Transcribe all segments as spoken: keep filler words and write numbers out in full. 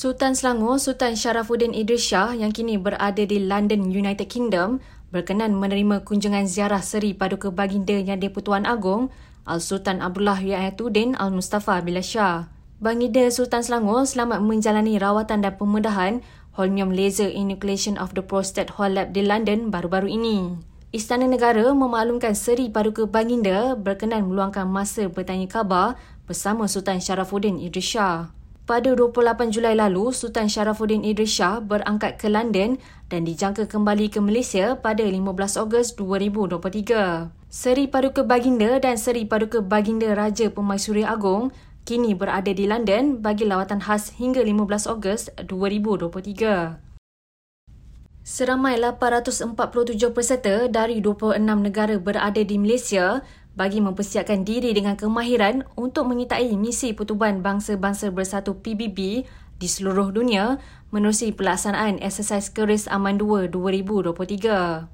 Sultan Selangor Sultan Syarafuddin Idris Shah yang kini berada di London, United Kingdom berkenan menerima kunjungan ziarah seri Paduka Baginda Yang di-Pertuan Agong Al-Sultan Abdullah Yaituddin Al-Mustafa Bilashah. Baginda Sultan Selangor selamat menjalani rawatan dan pembedahan Holmium Laser Inoculation of the Prostate Hall Lab di London baru-baru ini. Istana Negara memaklumkan seri Paduka Baginda berkenan meluangkan masa bertanya khabar bersama Sultan Syarafuddin Idris Shah. Pada dua puluh lapan Julai lalu, Sultan Syarafuddin Idris Shah berangkat ke London dan dijangka kembali ke Malaysia pada lima belas Ogos dua ribu dua puluh tiga. Seri Paduka Baginda dan Seri Paduka Baginda Raja Pemaisuri Agong kini berada di London bagi lawatan khas hingga lima belas Ogos dua ribu dua puluh tiga. Seramai lapan ratus empat puluh tujuh peserta dari dua puluh enam negara berada di Malaysia bagi mempersiapkan diri dengan kemahiran untuk menyertai misi Pertubuhan Bangsa-Bangsa Bersatu P B B di seluruh dunia menerusi pelaksanaan Eksesais Keris Aman dua dua ribu dua puluh tiga.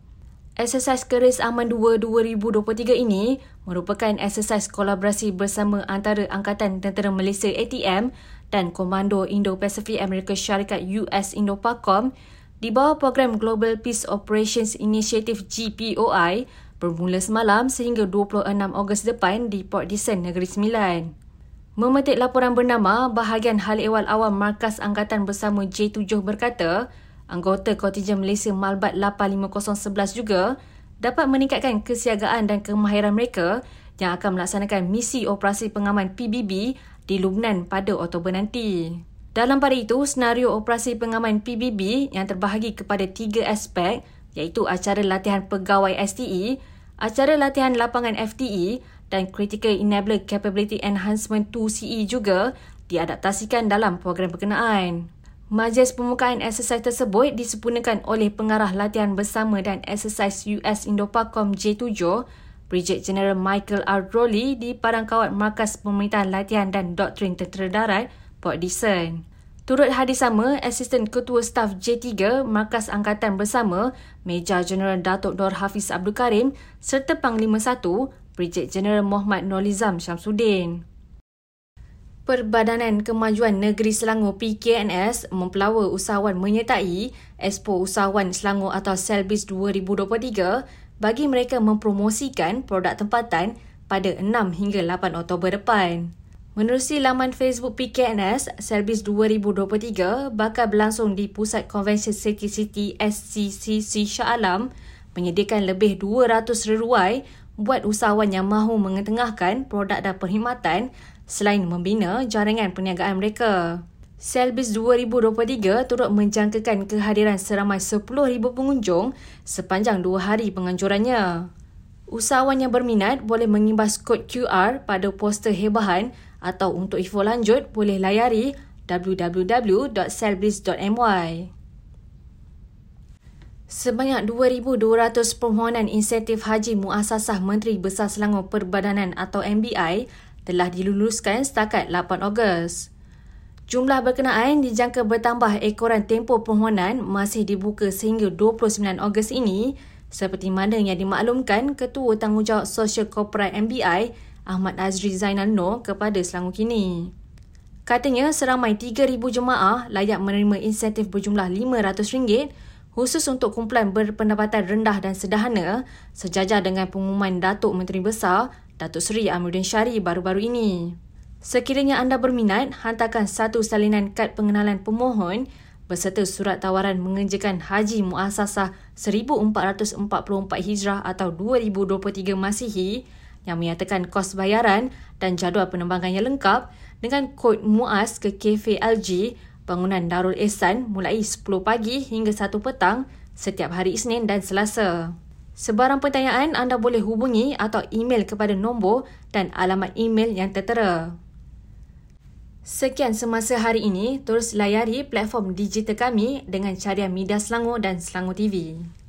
Eksesais Keris Aman dua dua ribu dua puluh tiga ini merupakan eksesais kolaborasi bersama antara Angkatan Tentera Malaysia A T M dan Komando Indo-Pacific Amerika Syarikat U S Indo-Pacom di bawah program Global Peace Operations Initiative G P O I bermula semalam sehingga dua puluh enam Ogos depan di Port Dickson, Negeri Sembilan. Memetik laporan bernama, bahagian hal ehwal awam Markas Angkatan Bersama J tujuh berkata, anggota kontingen Malaysia Malbat lapan lima kosong satu satu juga dapat meningkatkan kesiagaan dan kemahiran mereka yang akan melaksanakan misi operasi pengaman P B B di Lubnan pada Oktober nanti. Dalam pada itu, senario operasi pengaman P B B yang terbahagi kepada tiga aspek iaitu acara latihan pegawai S T E, acara latihan lapangan F T E dan Critical Enabler Capability Enhancement dua C E juga diadaptasikan dalam program berkenaan. Majlis pembukaan eksesais tersebut disempurnakan oleh Pengarah Latihan Bersama dan Eksesais U S Indo-Pacom J tujuh, Brigadier General Michael R. Rowley di Padang Kawat Markas Pemerintahan Latihan dan Doktrin Tentera Darat, Port Dickson. Turut hadir sama, Asisten Ketua Staf J tiga Markas Angkatan Bersama, Major Jeneral Datuk Nor Hafiz Abdul Karim serta Panglima satu, Brigadier Jeneral Mohd Nolizam Syamsuddin. Perbadanan Kemajuan Negeri Selangor P K N S mempelawa usahawan menyertai Expo Usahawan Selangor atau SELBIZ dua ribu dua puluh tiga bagi mereka mempromosikan produk tempatan pada enam hingga lapan Oktober depan. Menerusi laman Facebook P K N S, SELBIZ dua ribu dua puluh tiga bakal berlangsung di Pusat Konvensyen City City S C C C Shah Alam menyediakan lebih dua ratus reruai buat usahawan yang mahu mengetengahkan produk dan perkhidmatan selain membina jaringan perniagaan mereka. SELBIZ dua ribu dua puluh tiga turut menjangkakan kehadiran seramai sepuluh ribu pengunjung sepanjang dua hari penganjurannya. Usahawan yang berminat boleh mengimbas kod Q R pada poster hebahan atau untuk info lanjut boleh layari w w w dot selbiz dot m y. Sebanyak dua ribu dua ratus permohonan insentif Haji Muassasah Menteri Besar Selangor Perbadanan atau M B I telah diluluskan setakat lapan Ogos. Jumlah berkenaan dijangka bertambah ekoran tempoh permohonan masih dibuka sehingga dua puluh sembilan Ogos ini, seperti mana yang dimaklumkan Ketua Tanggungjawab Sosial Korporat M B I Ahmad Azri Zainal Noor kepada Selangor Kini. Katanya seramai tiga ribu jemaah layak menerima insentif berjumlah lima ratus ringgit khusus untuk kumpulan berpendapatan rendah dan sederhana sejajar dengan pengumuman Datuk Menteri Besar Datuk Seri Amiruddin Syari baru-baru ini. Sekiranya anda berminat, hantarkan satu salinan kad pengenalan pemohon berserta surat tawaran mengerjakan Haji Muassasah seribu empat ratus empat puluh empat Hijrah atau dua ribu dua puluh tiga Masihi yang menyatakan kos bayaran dan jadual penerbangannya lengkap dengan kod MUAS ke Cafe L G bangunan Darul Ehsan mulai sepuluh pagi hingga satu petang setiap hari Isnin dan Selasa. Sebarang pertanyaan anda boleh hubungi atau email kepada nombor dan alamat email yang tertera. Sekian semasa hari ini, terus layari platform digital kami dengan carian Media Selangor dan Selangor T V.